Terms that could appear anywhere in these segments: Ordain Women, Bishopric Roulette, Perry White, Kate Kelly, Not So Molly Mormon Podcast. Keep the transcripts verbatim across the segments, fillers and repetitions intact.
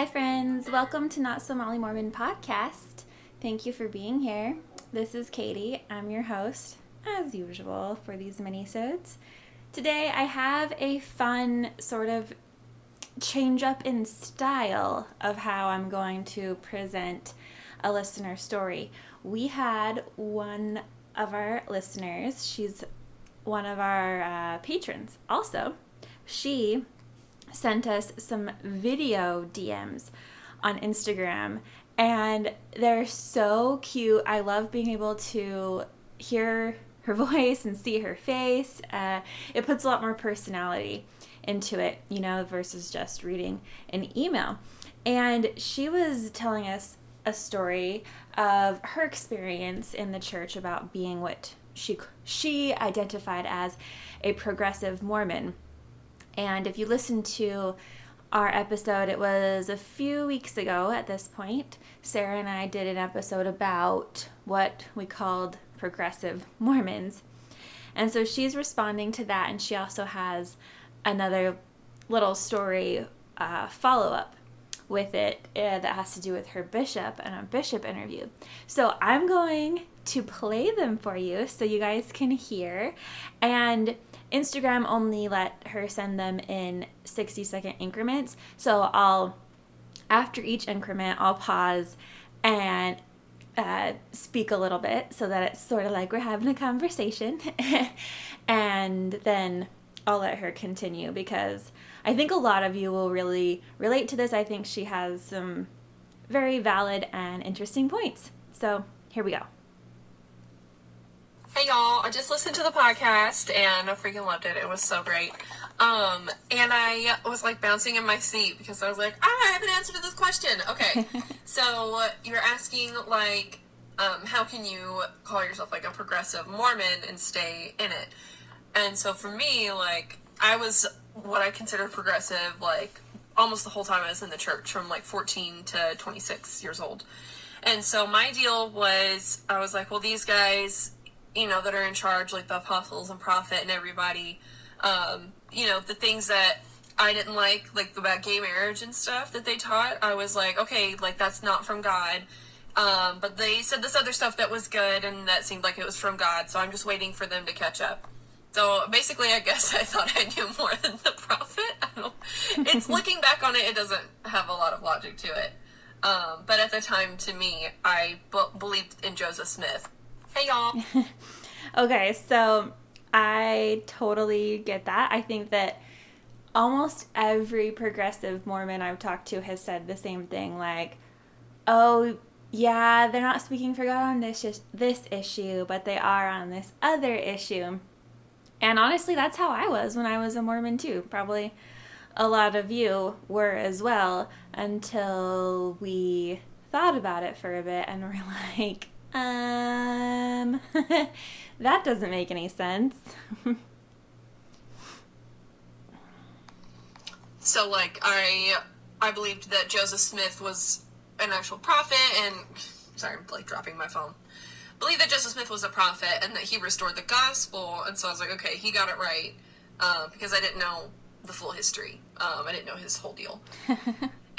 Hi friends, welcome to Not So Molly Mormon Podcast. Thank you for being here. This is Katie. I'm your host, as usual, for these mini-sodes. Today I have a fun sort of change up in style of how I'm going to present a listener story. We had one of our listeners, she's one of our uh, patrons also, she sent us some video D Ms on Instagram, and they're so cute. I love being able to hear her voice and see her face. Uh, it puts a lot more personality into it, you know, versus just reading an email. And she was telling us a story of her experience in the church about being what she she identified as a progressive Mormon. And if you listened to our episode, it was a few weeks ago at this point, Sarah and I did an episode about what we called progressive Mormons. And so she's responding to that, and she also has another little story uh, follow-up with it uh, that has to do with her bishop and a bishop interview. So I'm going to play them for you so you guys can hear. And Instagram only let her send them in sixty second increments, so I'll, after each increment, I'll pause and uh, speak a little bit so that it's sort of like we're having a conversation, and then I'll let her continue because I think a lot of you will really relate to this. I think she has some very valid and interesting points, so here we go. Hey y'all, I just listened to the podcast and I freaking loved it. It was so great. Um, and I was like bouncing in my seat because I was like, ah, I have an answer to this question. Okay. So you're asking like, um, how can you call yourself like a progressive Mormon and stay in it? And so for me, like I was what I consider progressive, like almost the whole time I was in the church from like fourteen to twenty-six years old. And so my deal was, I was like, well, these guys, you know, that are in charge, like the apostles and prophet and everybody, um, you know, the things that I didn't like, like about gay marriage and stuff that they taught, I was like, okay, like that's not from God. Um, but they said this other stuff that was good and that seemed like it was from God, so I'm just waiting for them to catch up. So basically, I guess I thought I knew more than the prophet. I don't, it's looking back on it, it doesn't have a lot of logic to it. Um, but at the time, to me, I b- believed in Joseph Smith. Hey y'all. Okay, so I totally get that. I think that almost every progressive Mormon I've talked to has said the same thing, like, oh, yeah, they're not speaking for God on this is- this issue, but they are on this other issue. And honestly, that's how I was when I was a Mormon too. Probably a lot of you were as well until we thought about it for a bit and were like, Um, that doesn't make any sense. So, like, I I believed that Joseph Smith was an actual prophet, and, sorry, I'm, like, dropping my phone. Believed that Joseph Smith was a prophet, and that he restored the gospel, and so I was like, okay, he got it right, uh, because I didn't know the full history. Um, I didn't know his whole deal.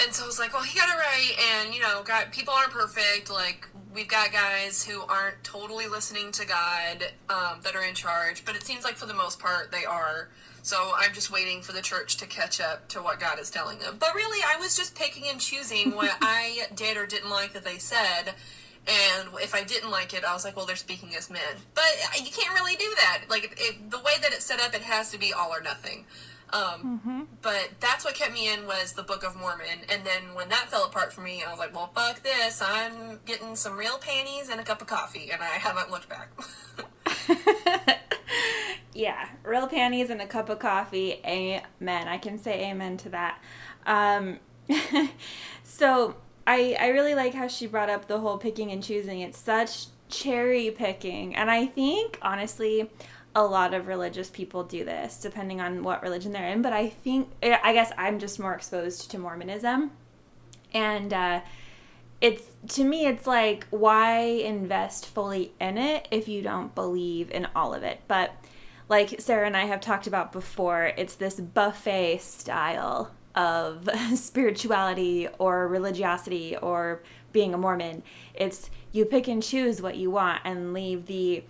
And so I was like, well, he got it right, and, you know, God, people aren't perfect, like, we've got guys who aren't totally listening to God, um, that are in charge, but it seems like for the most part they are, so I'm just waiting for the church to catch up to what God is telling them. But really, I was just picking and choosing what I did or didn't like that they said, and if I didn't like it, I was like, well, they're speaking as men. But you can't really do that. Like, it, it, the way that it's set up, it has to be all or nothing. Um, mm-hmm. But that's what kept me in was the Book of Mormon, and then when that fell apart for me, I was like, well, fuck this, I'm getting some real panties and a cup of coffee, and I haven't looked back. Yeah, real panties and a cup of coffee, amen. I can say amen to that. Um, so, I, I really like how she brought up the whole picking and choosing. It's such cherry picking, and I think, honestly, a lot of religious people do this, depending on what religion they're in, but I think, I guess I'm just more exposed to Mormonism, and uh, it's, to me, it's like, why invest fully in it if you don't believe in all of it? But like Sarah and I have talked about before, it's this buffet style of spirituality or religiosity or being a Mormon. It's you pick and choose what you want and leave the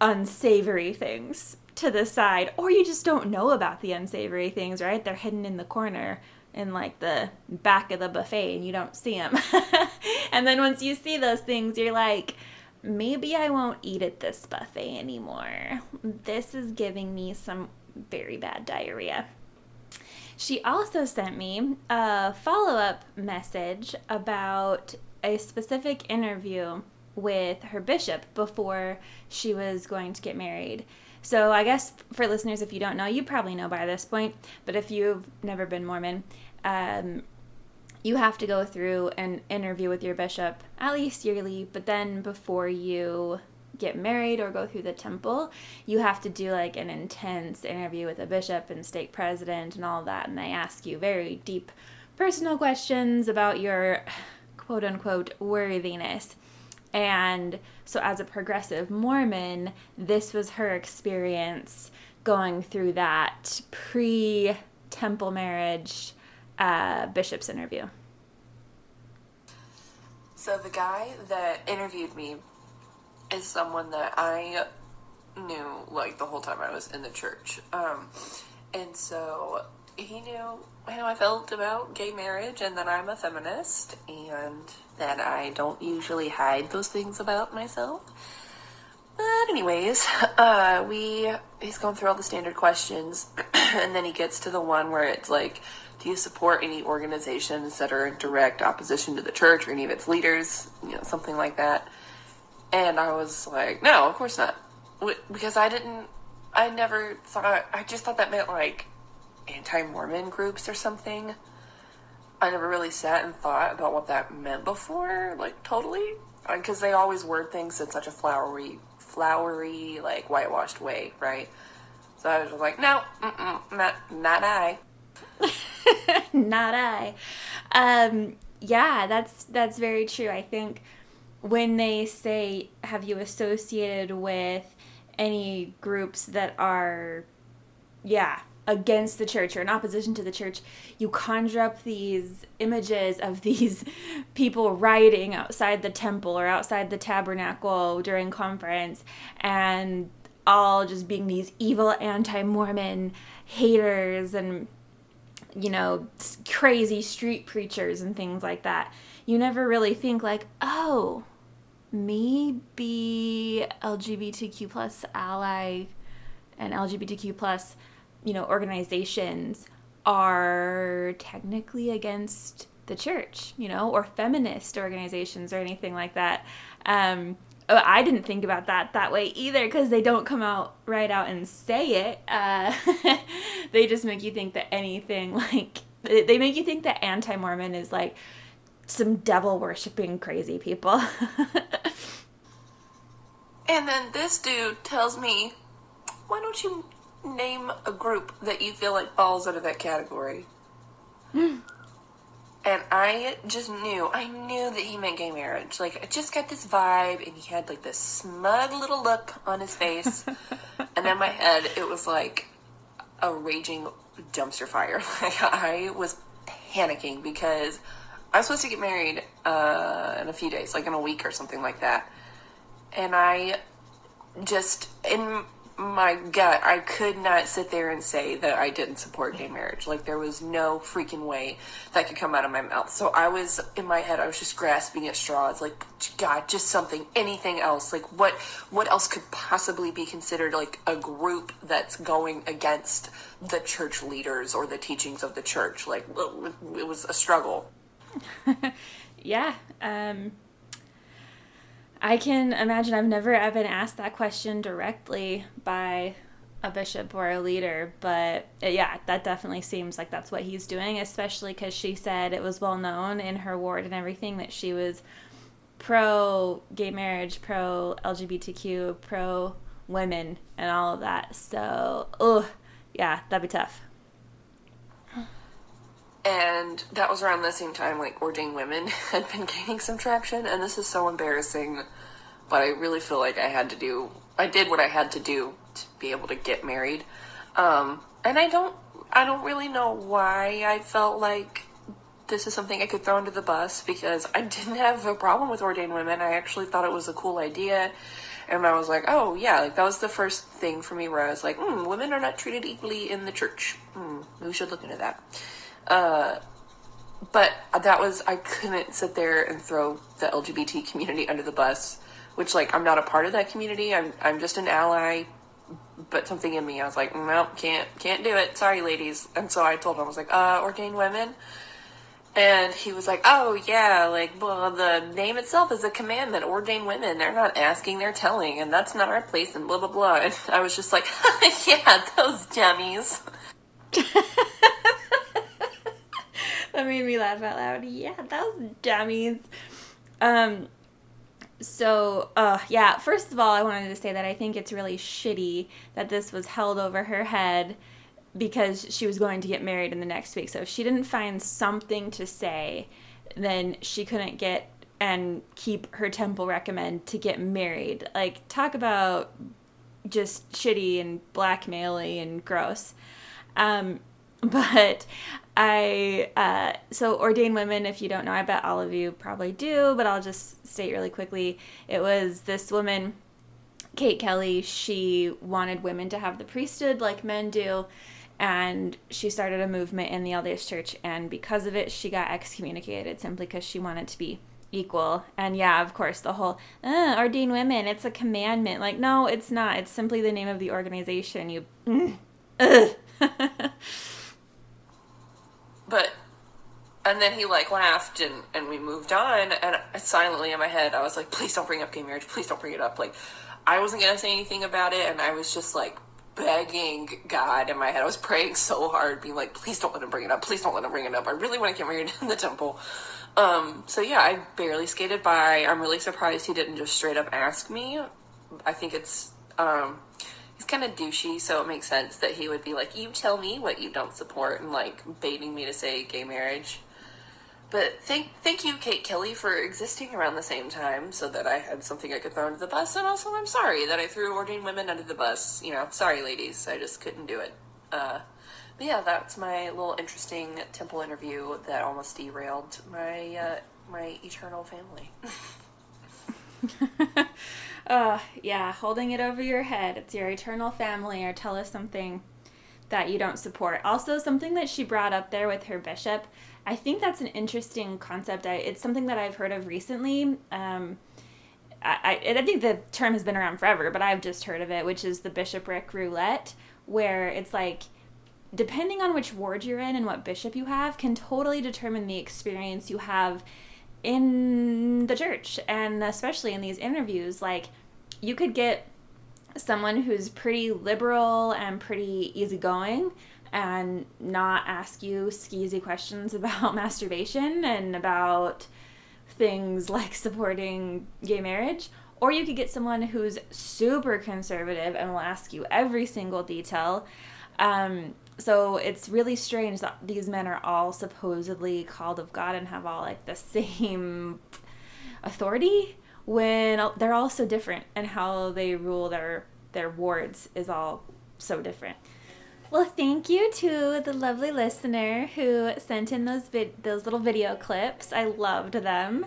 unsavory things to the side, or you just don't know about the unsavory things, right? They're hidden in the corner in like the back of the buffet and you don't see them. And then once you see those things, you're like, maybe I won't eat at this buffet anymore. This is giving me some very bad diarrhea. She also sent me a follow-up message about a specific interview with her bishop before she was going to get married. So I guess for listeners, if you don't know, you probably know by this point, but if you've never been Mormon, um, you have to go through an interview with your bishop at least yearly, but then before you get married or go through the temple, you have to do like an intense interview with a bishop and stake president and all that, and they ask you very deep personal questions about your quote-unquote worthiness. And so as a progressive Mormon, this was her experience going through that pre-temple marriage uh, bishop's interview. So the guy that interviewed me is someone that I knew, like, the whole time I was in the church. Um, and so he knew how I felt about gay marriage and that I'm a feminist and that I don't usually hide those things about myself. But anyways, uh, we he's going through all the standard questions, and then he gets to the one where it's like, do you support any organizations that are in direct opposition to the church or any of its leaders, you know, something like that. And I was like, no, of course not. Because I didn't, I never thought, I just thought that meant like anti-Mormon groups or something. I never really sat and thought about what that meant before, like totally. Because they always word things in such a flowery, flowery, like whitewashed way, right? So I was like, no, mm-mm, not, not I. Not I. Um, yeah, that's, that's very true. I think when they say, have you associated with any groups that are, yeah, against the church or in opposition to the church, you conjure up these images of these people rioting outside the temple or outside the tabernacle during conference and all just being these evil anti-Mormon haters and, you know, crazy street preachers and things like that. You never really think like, oh, maybe L G B T Q plus ally and L G B T Q plus, you know, organizations are technically against the church, you know, or feminist organizations or anything like that. Um, I didn't think about that that way either, because they don't come out right out and say it. Uh, they just make you think that anything like, they make you think that anti-Mormon is like some devil-worshipping crazy people. And then this dude tells me, why don't you name a group that you feel like falls out of that category? Mm. And I just knew, I knew that he meant gay marriage. Like, I just got this vibe, and he had like this smug little look on his face. And in my head, it was like a raging dumpster fire. Like, I was panicking because I was supposed to get married uh, in a few days, like in a week or something like that. And I just, in my gut, I could not sit there and say that I didn't support gay marriage. Like, there was no freaking way that could come out of my mouth. So I was, in my head, I was just grasping at straws. Like, God, just something, anything else. Like, what, what else could possibly be considered, like, a group that's going against the church leaders or the teachings of the church? Like, it was a struggle. Yeah, um, I can imagine. I've never I've been asked that question directly by a bishop or a leader, but yeah, that definitely seems like that's what he's doing, especially because she said it was well known in her ward and everything that she was pro-gay marriage, pro-L G B T Q, pro-women, and all of that. So, oh, yeah, that'd be tough. And that was around the same time, like, Ordain Women had been gaining some traction, and this is so embarrassing, but I really feel like I had to do, I did what I had to do to be able to get married, um, and I don't I don't really know why I felt like this is something I could throw under the bus, because I didn't have a problem with Ordain Women. I actually thought it was a cool idea. And I was like, oh yeah, like that was the first thing for me where I was like, hmm, women are not treated equally in the church. Hmm, we should look into that. Uh, but that was, I couldn't sit there and throw the L G B T community under the bus, which, like, I'm not a part of that community. I'm I'm just an ally, but something in me, I was like, no, nope, can't, can't do it. Sorry, ladies. And so I told him, I was like, uh, Ordain Women. And he was like, oh, yeah, like, well, the name itself is a commandment. Ordain women. They're not asking, they're telling. And that's not our place, and blah, blah, blah. And I was just like, yeah, those dummies. That made me laugh out loud. Yeah, those dummies. Um, so, uh, yeah, first of all, I wanted to say that I think it's really shitty that this was held over her head, because she was going to get married in the next week. So if she didn't find something to say, then she couldn't get and keep her temple recommend to get married. Like, talk about just shitty and blackmail-y and gross. Um, but I, uh, so Ordain Women, if you don't know, I bet all of you probably do, but I'll just state really quickly. It was this woman, Kate Kelly. She wanted women to have the priesthood like men do, and she started a movement in the L D S Church, and because of it, she got excommunicated simply because she wanted to be equal. And yeah, of course, the whole, uh, Ordain Women, it's a commandment. Like, no, it's not. It's simply the name of the organization. You, mm, ugh. But, and then he, like, laughed, and, and we moved on, and silently in my head, I was like, please don't bring up gay marriage. Please don't bring it up. Like, I wasn't going to say anything about it, and I was just, like, begging God in my head. I was praying so hard, being like, please don't let him bring it up. Please don't let him bring it up. I really want to get married in the temple. Um, so, yeah, I barely skated by. I'm really surprised he didn't just straight up ask me. I think it's, um, he's kind of douchey, so it makes sense that he would be like, you tell me what you don't support, and, like, baiting me to say gay marriage. But thank thank you, Kate Kelly, for existing around the same time so that I had something I could throw under the bus. And also, I'm sorry that I threw Ordain Women under the bus. You know, sorry, ladies. I just couldn't do it. Uh, but yeah, that's my little interesting temple interview that almost derailed my uh, my eternal family. uh, yeah, holding it over your head. It's your eternal family, or tell us something that you don't support. Also, something that she brought up there with her bishop, I think that's an interesting concept. I, it's something that I've heard of recently. Um, I, I, I think the term has been around forever, but I've just heard of it, which is the Bishopric Roulette, where it's like, depending on which ward you're in and what bishop you have can totally determine the experience you have in the church, and especially in these interviews. Like, you could get someone who's pretty liberal and pretty easygoing and not ask you skeezy questions about masturbation and about things like supporting gay marriage. Or you could get someone who's super conservative and will ask you every single detail. Um, so it's really strange that these men are all supposedly called of God and have all, like, the same authority, when they're all so different, and how they rule their their wards is all so different. Well, thank you to the lovely listener who sent in those vid- those little video clips. I loved them.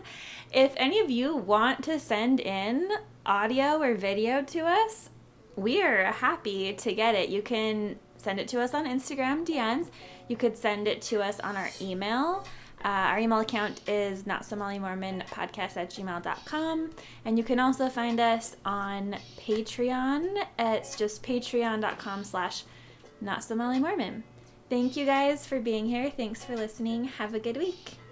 If any of you want to send in audio or video to us, we are happy to get it. You can send it to us on Instagram D Ms. You could send it to us on our email. Uh, our email account is not so molly mormon podcast at gmail dot com, and you can also find us on Patreon. It's just patreon dot com slash not so molly mormon. Thank you guys for being here. Thanks for listening. Have a good week.